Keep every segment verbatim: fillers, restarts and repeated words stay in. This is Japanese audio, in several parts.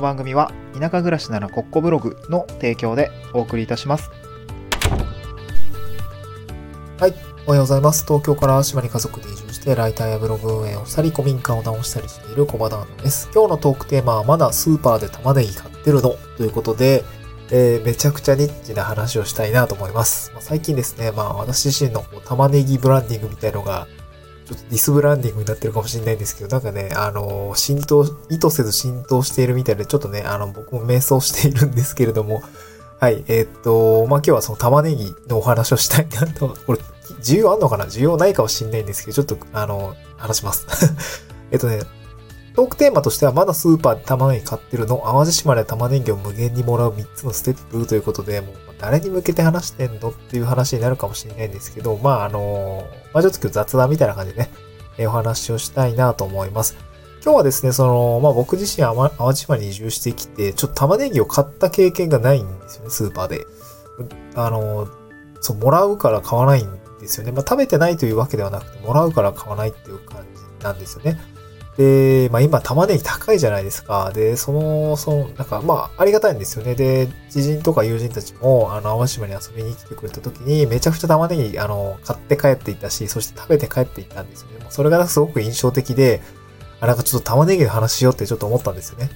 の番組は田舎暮らしならコッコブログの提供でお送りいたします。はい、おはようございます。東京から島に家族で移住してライターやブログ運営をしたり古民家を直したりしている小場旦那です。今日のトークテーマはまだスーパーで玉ねぎ買ってるのということで、えー、めちゃくちゃニッチな話をしたいなと思います。まあ、最近ですね、まあ私自身のこう玉ねぎブランディングみたいのがちょっとディスブランディングになってるかもしれないんですけど、なんかね、あのー、浸透、意図せず浸透しているみたいで、ちょっとね、あの、僕も迷走しているんですけれども、はい、えー、っと、まあ、今日はその玉ねぎのお話をしたいなと、これ、需要あんのかな？需要ないかもしれないんですけど、ちょっと、あのー、話します。えっとね、トークテーマとしては、まだスーパーで玉ねぎ買ってるの、淡路島で玉ねぎを無限にもらうみっつのステップということで、もう誰に向けて話してんのっていう話になるかもしれないんですけど、まああの、まあちょっと今日雑談みたいな感じでね、えー、お話をしたいなと思います。今日はですね、その、まあ僕自身は淡路島に移住してきて、ちょっと玉ねぎを買った経験がないんですよね、スーパーで。あの、そう、もらうから買わないんですよね。まあ食べてないというわけではなくて、もらうから買わないっていう感じなんですよね。で、まあ今玉ねぎ高いじゃないですか。で、その、その、なんかまあありがたいんですよね。で、知人とか友人たちも、あの、淡路島に遊びに来てくれた時に、めちゃくちゃ玉ねぎ、あの、買って帰っていたし、そして食べて帰っていたんですよね。それがすごく印象的で、あ、なんかちょっと玉ねぎの話しようってちょっと思ったんですよね。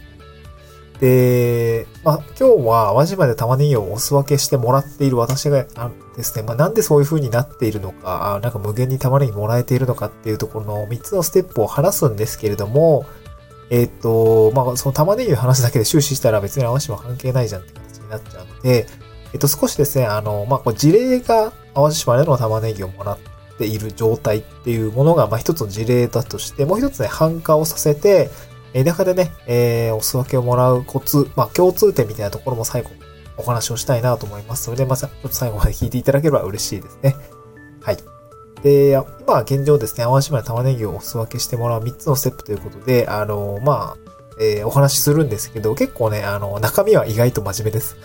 で、まあ今日は淡路島で玉ねぎをお裾分けしてもらっている私があですね、まあなんでそういう風になっているのか、なんか無限に玉ねぎもらえているのかっていうところのみっつのステップを話すんですけれども、えっと、まあその玉ねぎの話だけで終始したら別に淡路島関係ないじゃんって形になっちゃうので、えっと少しですね、あの、まあこう事例が淡路島での玉ねぎをもらっている状態っていうものが、まあ一つの事例だとして、もう一つね、繁華をさせて、田舎でね、えー、お裾分けをもらうコツ、まあ共通点みたいなところも最後お話をしたいなと思います。それでまたちょっと最後まで聞いていただければ嬉しいですね。はい。で、今は現状ですね、淡路島で玉ねぎをお裾分けしてもらうみっつのステップということで、あの、まあ、えー、お話しするんですけど、結構ね、あの、中身は意外と真面目です。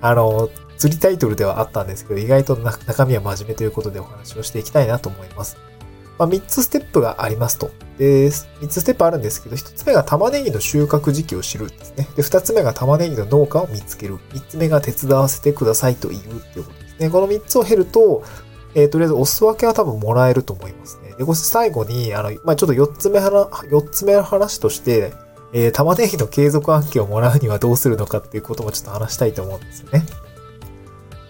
あの、釣りタイトルではあったんですけど、意外と中身は真面目ということでお話をしていきたいなと思います。まあ、みっつステップがありますと。で、みっつステップあるんですけど、ひとつめが玉ねぎの収穫時期を知るですね。で、ふたつめが玉ねぎの農家を見つける。みっつめが手伝わせてくださいと言うっていうことですね。このみっつを経ると、えー、とりあえずお裾分けは多分もらえると思いますね。で、こうして最後に、あの、まあ、ちょっとよっつめはな、よっつめの話として、えー、玉ねぎの継続案件をもらうにはどうするのかっていうこともちょっと話したいと思うんですよね。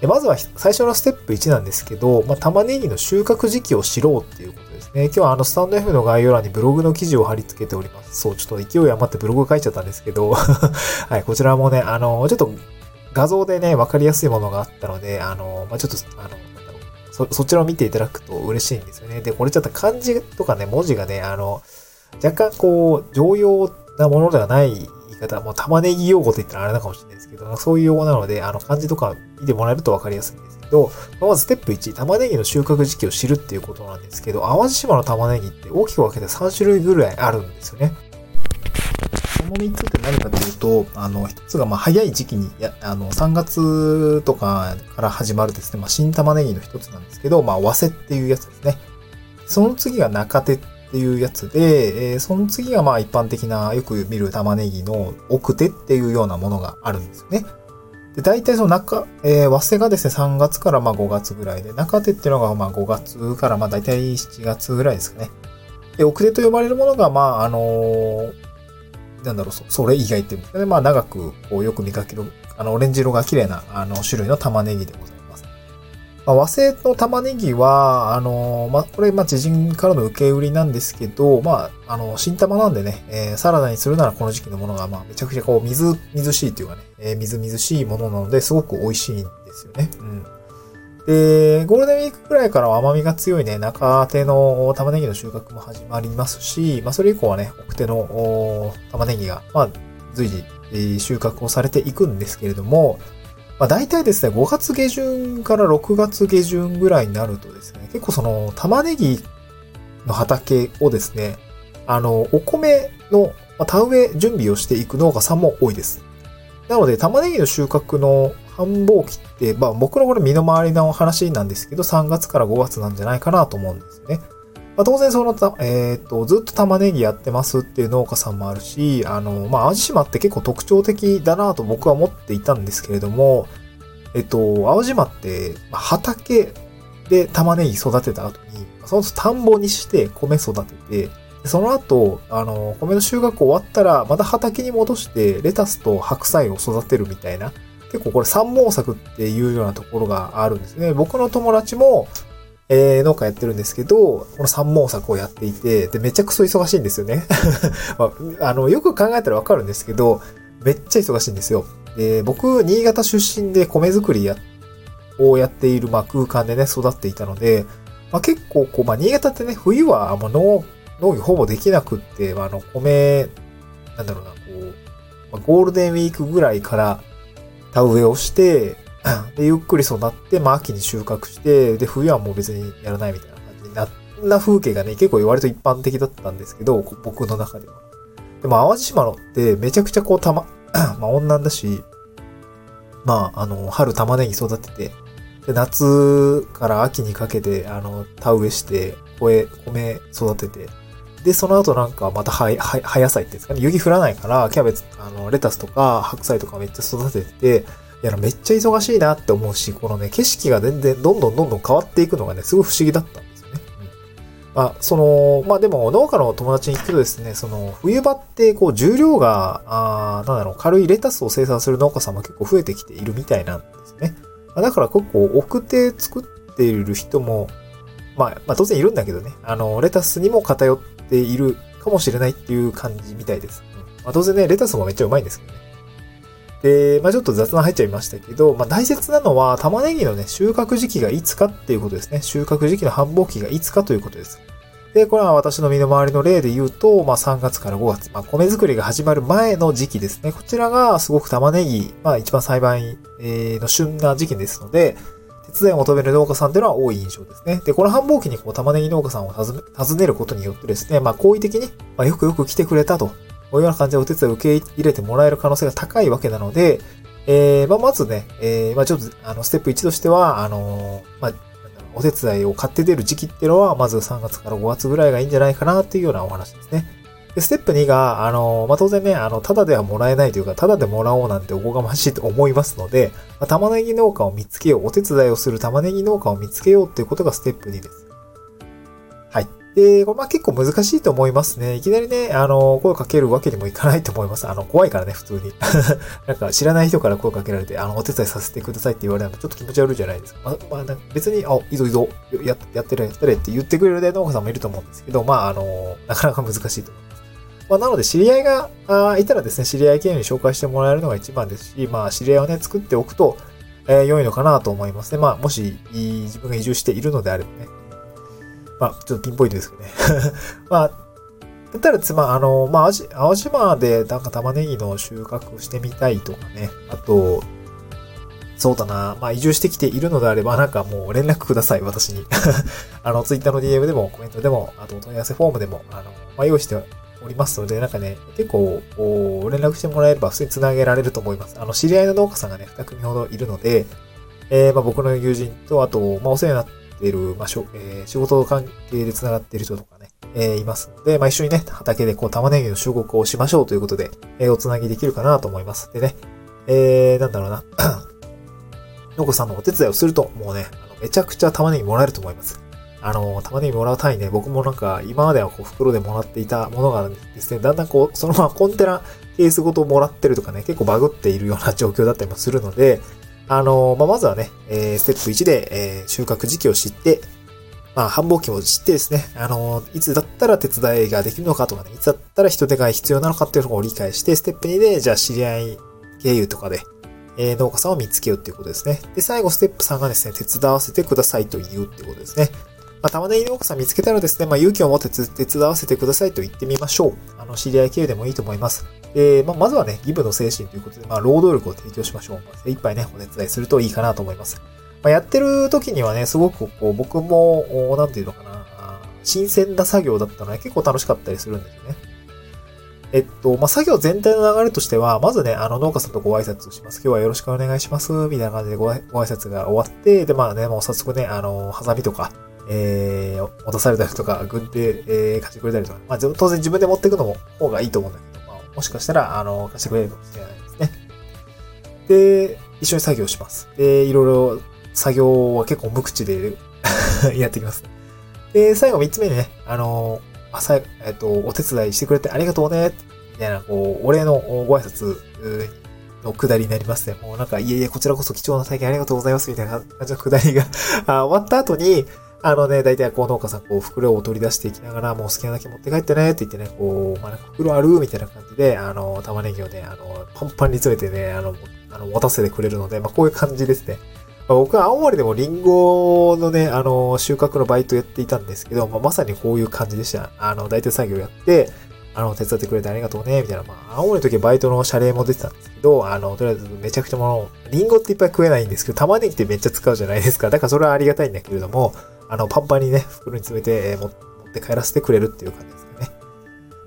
で、まずは最初のステップいちなんですけど、まあ、玉ねぎの収穫時期を知ろうっていうことですね。今日はあのスタンド エフエム の概要欄にブログの記事を貼り付けております。そう、ちょっと勢い余ってブログを書いちゃったんですけど、はい、こちらもね、あの、ちょっと画像でね、わかりやすいものがあったので、あの、まあ、ちょっと、あの、なんだろう、そ、そちらを見ていただくと嬉しいんですよね。で、これちょっと漢字とかね、文字がね、あの、若干こう、常用なものではない方、もう玉ねぎ用語と言ったらあれなのかもしれないですけど、そういう用語なので、あの漢字とか見てもらえると分かりやすいんですけど、まずステップいち、玉ねぎの収穫時期を知るっていうことなんですけど、淡路島の玉ねぎって大きく分けてさんしゅるいぐらいあるんですよね。このみっつって何かというと、あの、ひとつがまあ早い時期に、あの、さんがつとかから始まるですね、まあ新玉ねぎのひとつなんですけど、まあ和瀬っていうやつですね。その次が中手っていうやつで、えー、その次がまあ一般的なよく見る玉ねぎの奥手っていうようなものがあるんですよね。で、大体その中、えー、和瀬がですねさんがつからまあごがつぐらいで、中手っていうのがまあごがつからまあ大体しちがつぐらいですかね。で、奥手と呼ばれるものがまああのー、なんだろう、それ以外っていうんですかね、まあ長くこうよく見かけるあのオレンジ色が綺麗なあの種類の玉ねぎでございます。和製の玉ねぎは、あの、まあ、これ、ま、知人からの受け売りなんですけど、まあ、あの、新玉なんでね、えー、サラダにするならこの時期のものが、まあ、めちゃくちゃこう、みずみずしいというかね、えー、みずみずしいものなので、すごく美味しいんですよね。うん。で、ゴールデンウィークくらいからは甘みが強いね、中手の玉ねぎの収穫も始まりますし、まあ、それ以降はね、奥手の玉ねぎが、まあ、随時、えー、収穫をされていくんですけれども、まあ大体ですね、ごがつ下旬からろくがつ下旬ぐらいになるとですね、結構その玉ねぎの畑をですね、あの、お米の田植え準備をしていく農家さんも多いです。なので玉ねぎの収穫の繁忙期って、まあ僕のこれ身の回りの話なんですけど、さんがつからごがつなんじゃないかなと思うんですよね。まあ、当然そのた、えー、っと、ずっと玉ねぎやってますっていう農家さんもあるし、あの、まあ、淡路島って結構特徴的だなと僕は思っていたんですけれども、えっと、淡路島って畑で玉ねぎ育てた後に、その田んぼにして米育てて、その後、あの、米の収穫終わったら、また畑に戻して、レタスと白菜を育てるみたいな、結構これ三毛作っていうようなところがあるんですね。僕の友達も、えー、農家やってるんですけど、この三毛作をやっていて、で、めちゃくそ忙しいんですよね。まあ、あの、よく考えたらわかるんですけど、めっちゃ忙しいんですよ。で、僕、新潟出身で米作りやをやっている、まあ、空間でね、育っていたので、まあ、結構、こう、まあ、新潟ってね、冬は、まあ、農農業ほぼできなくって、まあ、あの、米、なんだろうな、こう、まあ、ゴールデンウィークぐらいから田植えをして、で、ゆっくり育って、まあ、秋に収穫して、で、冬はもう別にやらないみたいな感じになった風景がね、結構割と一般的だったんですけど、僕の中では。でも、淡路島のって、めちゃくちゃこう、たま、まあ、温暖だし、まあ、あの、春玉ねぎ育てて、で、夏から秋にかけて、あの、田植えして、米、米育てて、で、その後なんかまた葉、葉、葉野菜ってですかね、雪降らないから、キャベツ、あの、レタスとか白菜とかめっちゃ育ててて、いや、めっちゃ忙しいなって思うし、このね、景色が全然、どんどんどんどん変わっていくのがね、すごい不思議だったんですよね。うん、まあ、その、まあでも、農家の友達に聞くとですね、その、冬場って、こう、重量が、あー、なんだろう、軽いレタスを生産する農家さんも結構増えてきているみたいなんですね。まあ、だから結構、奥手作っている人も、まあ、まあ、当然いるんだけどね、あの、レタスにも偏って、ているかもしれないっていう感じみたいです。うん、まあ、当然ね、レタスもめっちゃうまいんですけどね。で、まあちょっと雑談入っちゃいましたけど、まあ大切なのは玉ねぎのね、収穫時期がいつかっていうことですね。収穫時期の繁忙期がいつかということです。で、これは私の身の回りの例で言うと、まあさんがつからごがつ、まあ米作りが始まる前の時期ですね。こちらがすごく玉ねぎ、まあ一番栽培の旬な時期ですので、手伝いを求める農家さんというのは多い印象ですね。で、この繁忙期にこう玉ねぎ農家さんを訪ね、訪ねることによってですね、まあ好意的に、まあ、よくよく来てくれたと、こういうような感じでお手伝いを受け入れてもらえる可能性が高いわけなので、えー、まあまずね、えー、まあちょっと、あの、ステップいちとしては、あのー、まあ、お手伝いを買って出る時期っていうのは、まずさんがつからごがつぐらいがいいんじゃないかなっていうようなお話ですね。で、ステップにが、あの、まあ、当然ね、あの、ただではもらえないというか、ただでもらおうなんておこがましいと思いますので、まあ、玉ねぎ農家を見つけよう、お手伝いをする玉ねぎ農家を見つけようっていうことがステップにです。はい。で、これまあ、結構難しいと思いますね。いきなりね、あの、声をかけるわけにもいかないと思います。あの、怖いからね、普通に。なんか、知らない人から声かけられて、あの、お手伝いさせてくださいって言われるのもちょっと気持ち悪いじゃないですか。まあ、まあ、なんか別に、あ、いいぞいいぞ、やってるやってるって言ってくれる農家さんもいると思うんですけど、まあ、あの、なかなか難しいと思います。まあ、なので知り合いがいたらですね、知り合い経由に紹介してもらえるのが一番ですし、まあ知り合いをね、作っておくと、えー、良いのかなと思いますね。まあもし自分が移住しているのであればね。まあちょっとピンポイントですけどね。まあ、だったらつま、あの、まあ、淡路島でなんか玉ねぎの収穫してみたいとかね。あと、そうだな。まあ、移住してきているのであれば、なんかもう連絡ください、私に。あの、ツイッターの ディーエム でも、コメントでも、あとお問い合わせフォームでも、あの、まあ、用意しておりますので、なんかね、結構、連絡してもらえれば、普通に繋げられると思います。あの、知り合いの農家さんがね、に組ほどいるので、えー、まあ、僕の友人と、あと、まあ、お世話になっている、まあ、しょ、えー、仕事関係で繋がっている人とかね、えー、いますので、まあ、一緒にね、畑でこう、玉ねぎの収穫をしましょうということで、えー、お繋ぎできるかなと思います。でね、えー、なんだろうな。農家さんのお手伝いをすると、もうね、あのめちゃくちゃ玉ねぎもらえると思います。あの、玉ねぎもらう単位ね、僕もなんか、今まではこう袋でもらっていたものがですね、だんだんこう、そのままコンテナケースごともらってるとかね、結構バグっているような状況だったりもするので、あの、まあ、まずはね、えー、ステップいちで、えー、収穫時期を知って、まあ、繁忙期も知ってですね、あの、いつだったら手伝いができるのかとかね、いつだったら人手が必要なのかっていうのを理解して、ステップにで、じゃあ知り合い経由とかで、えー、農家さんを見つけようっていうことですね。で、最後、ステップさんがですね、手伝わせてくださいと言うってことですね。まあ、玉ねぎ農家さん見つけたらですね、まあ、勇気を持って手伝わせてくださいと言ってみましょう。あの、知り合い経由でもいいと思います。で、まあ、まずはね、義務の精神ということで、まあ、労働力を提供しましょう。精一杯ね、お手伝いするといいかなと思います。まあ、やってる時にはね、すごくこう、僕も、なんていうのかな、新鮮な作業だったので、結構楽しかったりするんですよね。えっと、まあ、作業全体の流れとしては、まずね、あの、農家さんとご挨拶をします。今日はよろしくお願いします。みたいな感じでご、ご挨拶が終わって、で、まあね、もう早速ね、あの、ハサミとか、えー、落とされたりとか、軍手、えー、貸してくれたりとか、まあ、当然自分で持っていくのも方がいいと思うんだけど、まあ、もしかしたら、あの、貸してくれるかもしれないですね。で、一緒に作業します。で、いろいろ作業は結構無口でやってきます。で、最後みっつめにね、あの、朝、えっと、お手伝いしてくれてありがとうね、みたいな、こう、お礼のご挨拶のくだりになりますね。もうなんか、いえいえ、こちらこそ貴重な体験ありがとうございます、みたいな感じのくだりがあ終わった後に、あのね、大体こう農家さん、こう、袋を取り出していきながら、もう好きなだけ持って帰ってね、って言ってね、こう、まあ、なんか袋あるみたいな感じで、あの、玉ねぎをね、あの、パンパンに詰めてね、あの、あの持たせてくれるので、まあ、こういう感じですね。まあ、僕は青森でもリンゴのね、あの、収穫のバイトやっていたんですけど、まあ、まさにこういう感じでした。あの、大体作業やって、あの、手伝ってくれてありがとうね、みたいな。まあ、青森の時はバイトの謝礼も出てたんですけど、あの、とりあえずめちゃくちゃもの、リンゴっていっぱい食えないんですけど、玉ねぎってめっちゃ使うじゃないですか。だからそれはありがたいんだけれども、あの、パンパンにね、袋に詰めて、えー、持って帰らせてくれるっていう感じですよね。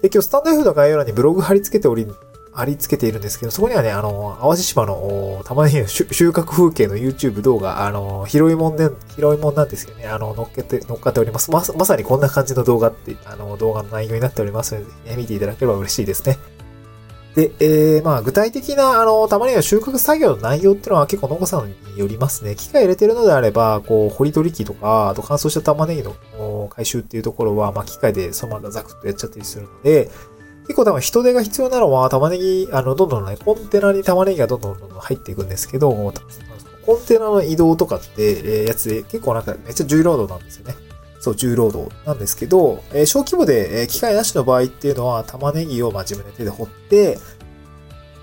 で、今日スタンド F の概要欄にブログ貼り付けており、貼り付けているんですけど、そこにはね、あの、淡路島の玉ねぎの収穫風景の YouTube 動画、あの、広いもんで、広いもんなんですけどね、あの、乗っけて、乗っかっております。ま、まさにこんな感じの動画って、あの、動画の内容になっておりますので、ぜひね、見ていただければ嬉しいですね。で、えー、まあ、具体的な、あの、玉ねぎの収穫作業の内容っていうのは結構農家さんによりますね。機械入れてるのであれば、こう、掘り取り機とか、あと乾燥した玉ねぎの回収っていうところは、まあ、機械でそのままザクッとやっちゃったりするので、結構多分人手が必要なのは、玉ねぎ、あの、どんどんね、コンテナに玉ねぎがどんどんどんどん入っていくんですけど、コンテナの移動とかって、えー、やつで、結構なんかめっちゃ重労働なんですよね。そう、重労働なんですけど、えー、小規模で、えー、機械なしの場合っていうのは、玉ねぎを、まあ、自分で手で掘って、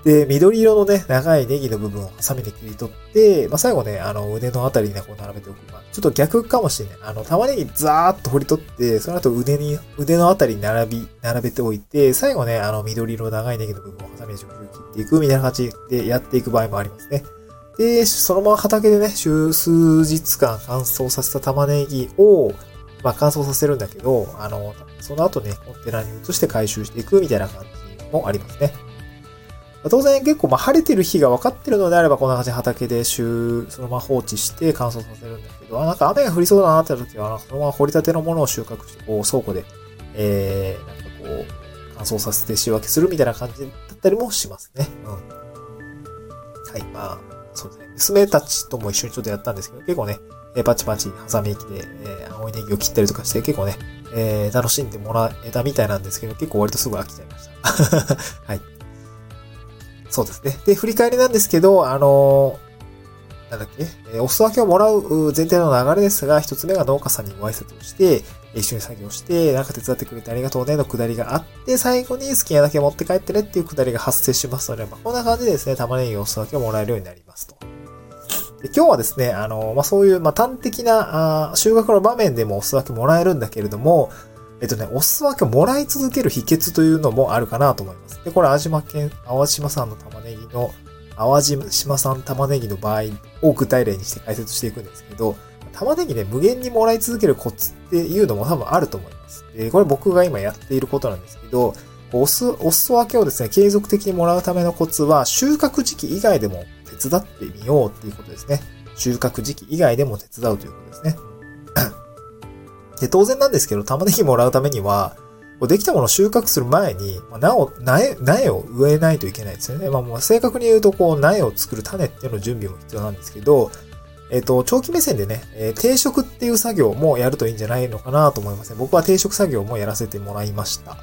で、緑色のね、長いネギの部分をハサミで切り取って、まあ、最後ね、あの、腕のあたりにね、こう並べておく。まあ、ちょっと逆かもしれない。あの、玉ねぎザーッと掘り取って、その後腕に、腕のあたりに並び、並べておいて、最後ね、あの、緑色の長いネギの部分をハサミで切っていくみたいな感じでやっていく場合もありますね。で、そのまま畑でね、数日間乾燥させた玉ねぎを、まあ、乾燥させるんだけど、あの、その後ね、コンテナに移して回収していくみたいな感じもありますね。当然結構、ま、晴れてる日が分かってるのであれば、こんな感じで畑で収、そのまま放置して乾燥させるんだけど、なんか雨が降りそうだなって時は、そのまま掘りたてのものを収穫して、こう倉庫で、えー、なんかこう、乾燥させて仕分けするみたいな感じだったりもしますね。うん。はい、まあ、そうですね。娘たちとも一緒にちょっとやったんですけど、結構ね、パチパチ、ハサミ機で、えー、青いネギを切ったりとかして、結構ね、えー、楽しんでもらえたみたいなんですけど、結構割とすぐ飽きちゃいました。はい。そうですね。で、振り返りなんですけど、あのー、なんだっけ、えー、お裾分けをもらう前提の流れですが、一つ目が農家さんにご挨拶をして、一緒に作業して、なんか手伝ってくれてありがとうねのくだりがあって、最後に好きなだけ持って帰ってねっていうくだりが発生しますので、まあ、こんな感じでですね、玉ねぎをお裾分けをもらえるようになりますと。で、今日はですね、あのー、まあ、そういう、まあ、端的な、あ収穫の場面でもお裾分けもらえるんだけれども、えっとね、お裾分けをもらい続ける秘訣というのもあるかなと思います。で、これ、淡路島県、淡路島産の玉ねぎの、淡路島産玉ねぎの場合を具体例にして解説していくんですけど、玉ねぎね、無限にもらい続けるコツっていうのも多分あると思います。で、これ僕が今やっていることなんですけど、おす、お裾分けをですね、継続的にもらうためのコツは、収穫時期以外でも手伝ってみようっていうことですね。収穫時期以外でも手伝うということですね。で、当然なんですけど、玉ねぎもらうためには、できたものを収穫する前に、苗、苗、苗を植えないといけないですよね。まあもう正確に言うと、こう、苗を作る種っていうの準備も必要なんですけど、えっと、長期目線でね、えー、定食っていう作業もやるといいんじゃないのかなと思いますね。僕は定食作業もやらせてもらいました。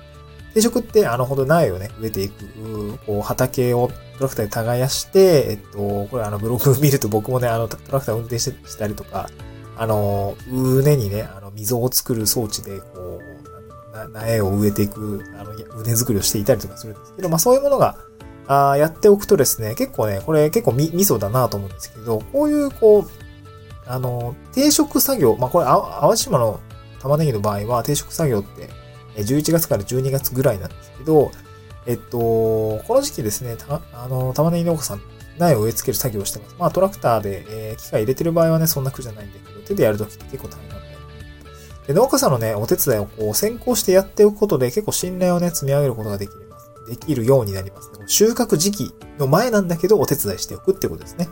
定食って、あの、ほんと苗をね、植えていく、こう、畑をトラクターで耕して、えっと、これあの、ブログ見ると僕もね、あの、トラクター運転してしたりとか、あの、畝にね、あの、溝を作る装置で、こう、苗を植えていく、あの、畝作りをしていたりとかするんですけど、まあそういうものが、あやっておくとですね、結構ね、これ結構み、みそだなと思うんですけど、こういう、こう、あの、定食作業、まあこれ、淡路島の玉ねぎの場合は、定食作業って、じゅういちがつからじゅうにがつぐらいなんですけど、えっと、この時期ですね、た、あの、玉ねぎ農家さん、苗を植え付ける作業をしてます。まあトラクターで、えー、機械入れてる場合はね、そんな苦じゃないんだけど、手でやるときって結構大変なんで。で、農家さんのね、お手伝いをこう先行してやっておくことで結構信頼をね、積み上げることができます。できるようになりますね。収穫時期の前なんだけど、お手伝いしておくってことですね。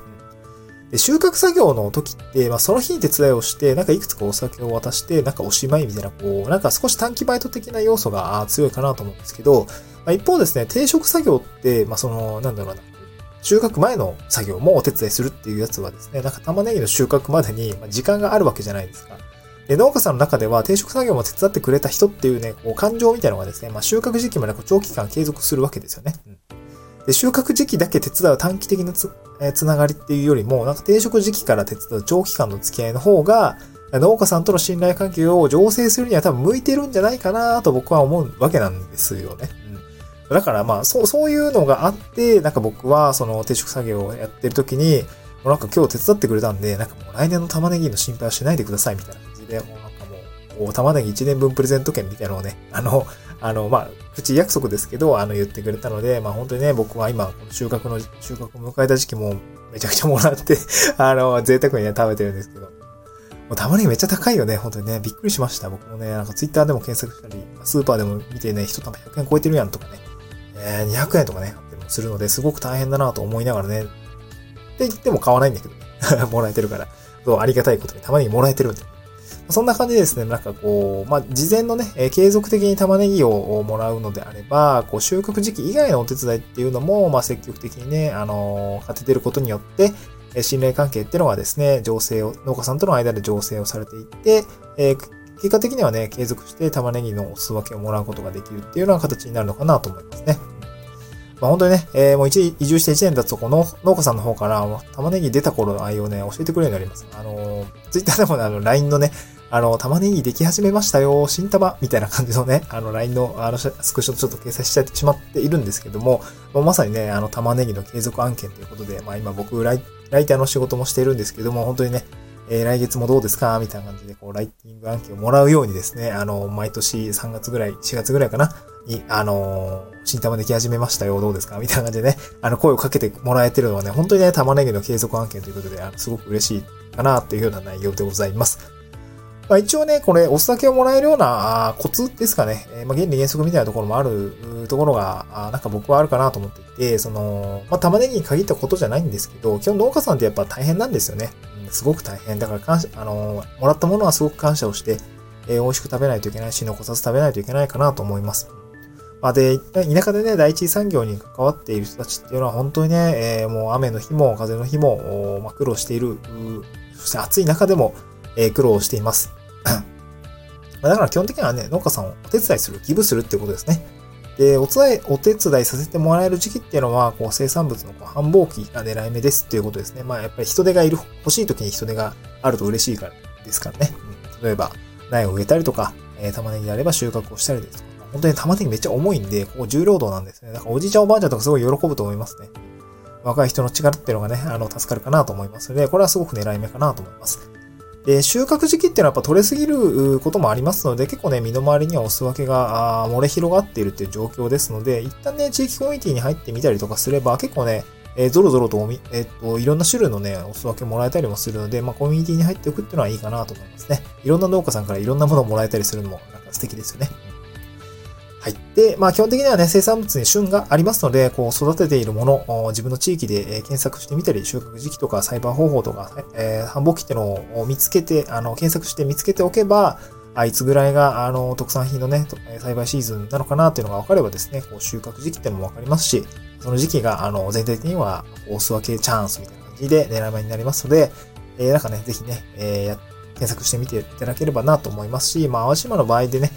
で収穫作業の時って、まあ、その日に手伝いをして、なんかいくつかお酒を渡して、なんかおしまいみたいな、こう、なんか少し短期バイト的な要素が強いかなと思うんですけど、まあ、一方ですね、定食作業って、まあ、その、なんだろうな、収穫前の作業もお手伝いするっていうやつはですね、なんか玉ねぎの収穫までに時間があるわけじゃないですか。で、農家さんの中では定食作業も手伝ってくれた人っていうね、こう感情みたいなのがですね、まあ、収穫時期までこう長期間継続するわけですよね。で、収穫時期だけ手伝う短期的なつ、えー、つながりっていうよりも、なんか定食時期から手伝う長期間の付き合いの方が、農家さんとの信頼関係を醸成するには多分向いてるんじゃないかなと僕は思うわけなんですよね。うん、だからまあ、そう、そういうのがあって、なんか僕はその定食作業をやってる時に、もうなんか今日手伝ってくれたんで、なんかもう来年の玉ねぎの心配はしないでくださいみたいな感じで、もうなんかもう、玉ねぎいちねんぶんプレゼント券みたいなのをね、あの、あの、まあ、口約束ですけど、あの、言ってくれたので、まあ、本当にね、僕は今、収穫の、収穫を迎えた時期も、めちゃくちゃもらって、あの、贅沢にね、食べてるんですけど、もう玉ねぎめっちゃ高いよね、本当にね、びっくりしました。僕もね、なんかツイッターでも検索したり、スーパーでも見てね、一玉ひゃくえん超えてるやんとかね、えー、にひゃくえんとかね、するので、すごく大変だなと思いながらね、って言っても買わないんだけどね、もらえてるから、そう、ありがたいことに玉ねぎもらえてるんで。そんな感じでですね、なんかこう、まあ、事前のね、えー、継続的に玉ねぎをもらうのであれば、こう、収穫時期以外のお手伝いっていうのも、まあ、積極的にね、あのー、当ててることによって、えー、信頼関係っていうのがですね、醸成を、農家さんとの間で醸成をされていって、えー、結果的にはね、継続して玉ねぎのお裾分けをもらうことができるっていうような形になるのかなと思いますね。まあ、本当にね、えー、もう一移住していちねん経つと、この農家さんの方から、玉ねぎ出た頃の愛をね、教えてくれるようになります。あのー、ツイッターでもね、あの、ライン のね、あの、玉ねぎでき始めましたよ、新玉、みたいな感じのね、あの、ライン の、あの、スクショちょっと掲載しちゃってしまっているんですけども、もうまさにね、あの、玉ねぎの継続案件ということで、まあ今僕、ライ、ライターの仕事もしているんですけども、本当にね、えー、来月もどうですかみたいな感じで、こう、ライティング案件をもらうようにですね、あの、毎年さんがつぐらい、しがつぐらいかな、に、あのー、新玉でき始めましたよ、どうですかみたいな感じでね、あの、声をかけてもらえてるのはね、本当にね、玉ねぎの継続案件ということで、あの、すごく嬉しいかな、というような内容でございます。まあ、一応ね、これ、お酒をもらえるようなコツですかね、えー、まあ、原理原則みたいなところもあるところが、なんか僕はあるかなと思っていて、その、まあ、玉ねぎに限ったことじゃないんですけど、基本農家さんってやっぱ大変なんですよね。すごく大変。だから感謝、あのー、もらったものはすごく感謝をして、えー、美味しく食べないといけないし、残さず食べないといけないかなと思います。まあ、で、田舎でね、第一産業に関わっている人たちっていうのは本当にね、えー、もう雨の日も風の日も、まあ、苦労している、そして暑い中でも、えー、苦労しています。だから基本的にはね、農家さんをお手伝いする、寄付するっていうことですね。で、お伝え、お手伝いさせてもらえる時期っていうのは、こう、生産物のこう繁忙期が狙い目ですっていうことですね。まあ、やっぱり人手がいる、欲しい時に人手があると嬉しいからですからね。うん、例えば、苗を植えたりとか、えー、玉ねぎであれば収穫をしたりですとか、本当に玉ねぎめっちゃ重いんで、こう、重労働なんですね。だから、おじいちゃんおばあちゃんとかすごい喜ぶと思いますね。若い人の力っていうのがね、あの、助かるかなと思いますので、これはすごく狙い目かなと思います。で、収穫時期っていうのはやっぱ取れすぎることもありますので、結構ね、身の回りにはお裾分けが漏れ広がっているっていう状況ですので、一旦ね、地域コミュニティに入ってみたりとかすれば、結構ね、えー、ゾロゾロとおみ、えー、っと、いろんな種類のね、お裾分けもらえたりもするので、まあ、コミュニティに入っておくっていうのはいいかなと思いますね。いろんな農家さんからいろんなものをもらえたりするのも、なんか素敵ですよね。はい。で、まあ、基本的にはね、生産物に旬がありますので、こう、育てているもの、自分の地域で検索してみたり、収穫時期とか栽培方法とか、えー、繁忙期ってのを見つけて、あの、検索して見つけておけば、あいつぐらいが、あの、特産品のね、栽培シーズンなのかなっていうのが分かればですね、こう、収穫時期ってのも分かりますし、その時期が、あの、全体的には、お裾分けチャンスみたいな感じで狙い目になりますので、えー、なんかね、ぜひね、えー、検索してみていただければなと思いますし、まあ、淡島の場合でね、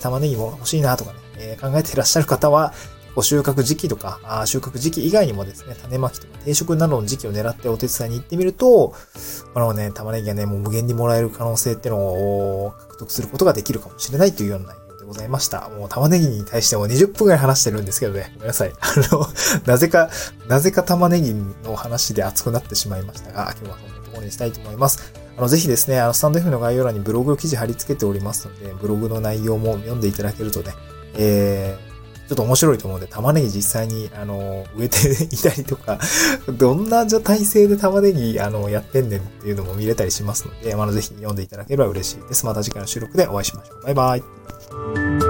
玉ねぎも欲しいなとかね、えー、考えていらっしゃる方は、収穫時期とかあ、収穫時期以外にもですね、種まきとか定食などの時期を狙ってお手伝いに行ってみると、このね、玉ねぎがね、もう無限にもらえる可能性っていうのを獲得することができるかもしれないというような内容でございました。もう玉ねぎに対してもにじゅっぷんくらい話してるんですけどね、ごめんなさい。あの、なぜか、なぜか玉ねぎの話で熱くなってしまいましたが、今日はこんなところにしたいと思います。あの、ぜひですね、あの、スタンド エフエム の概要欄にブログを記事貼り付けておりますので、ブログの内容も読んでいただけるとね、えー、ちょっと面白いと思うので、玉ねぎ実際に、あの、植えていたりとか、どんな体勢で玉ねぎ、あの、やってんねんっていうのも見れたりしますので、まあ、ぜひ読んでいただければ嬉しいです。また次回の収録でお会いしましょう。バイバイ。